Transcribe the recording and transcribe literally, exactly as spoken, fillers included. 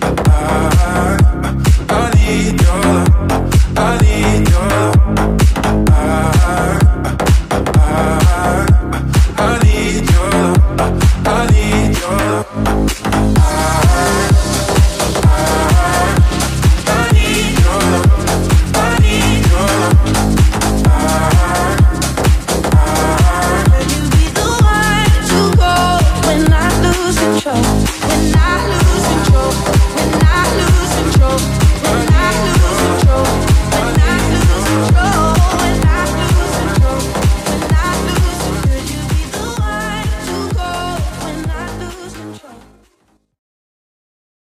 I, I, I.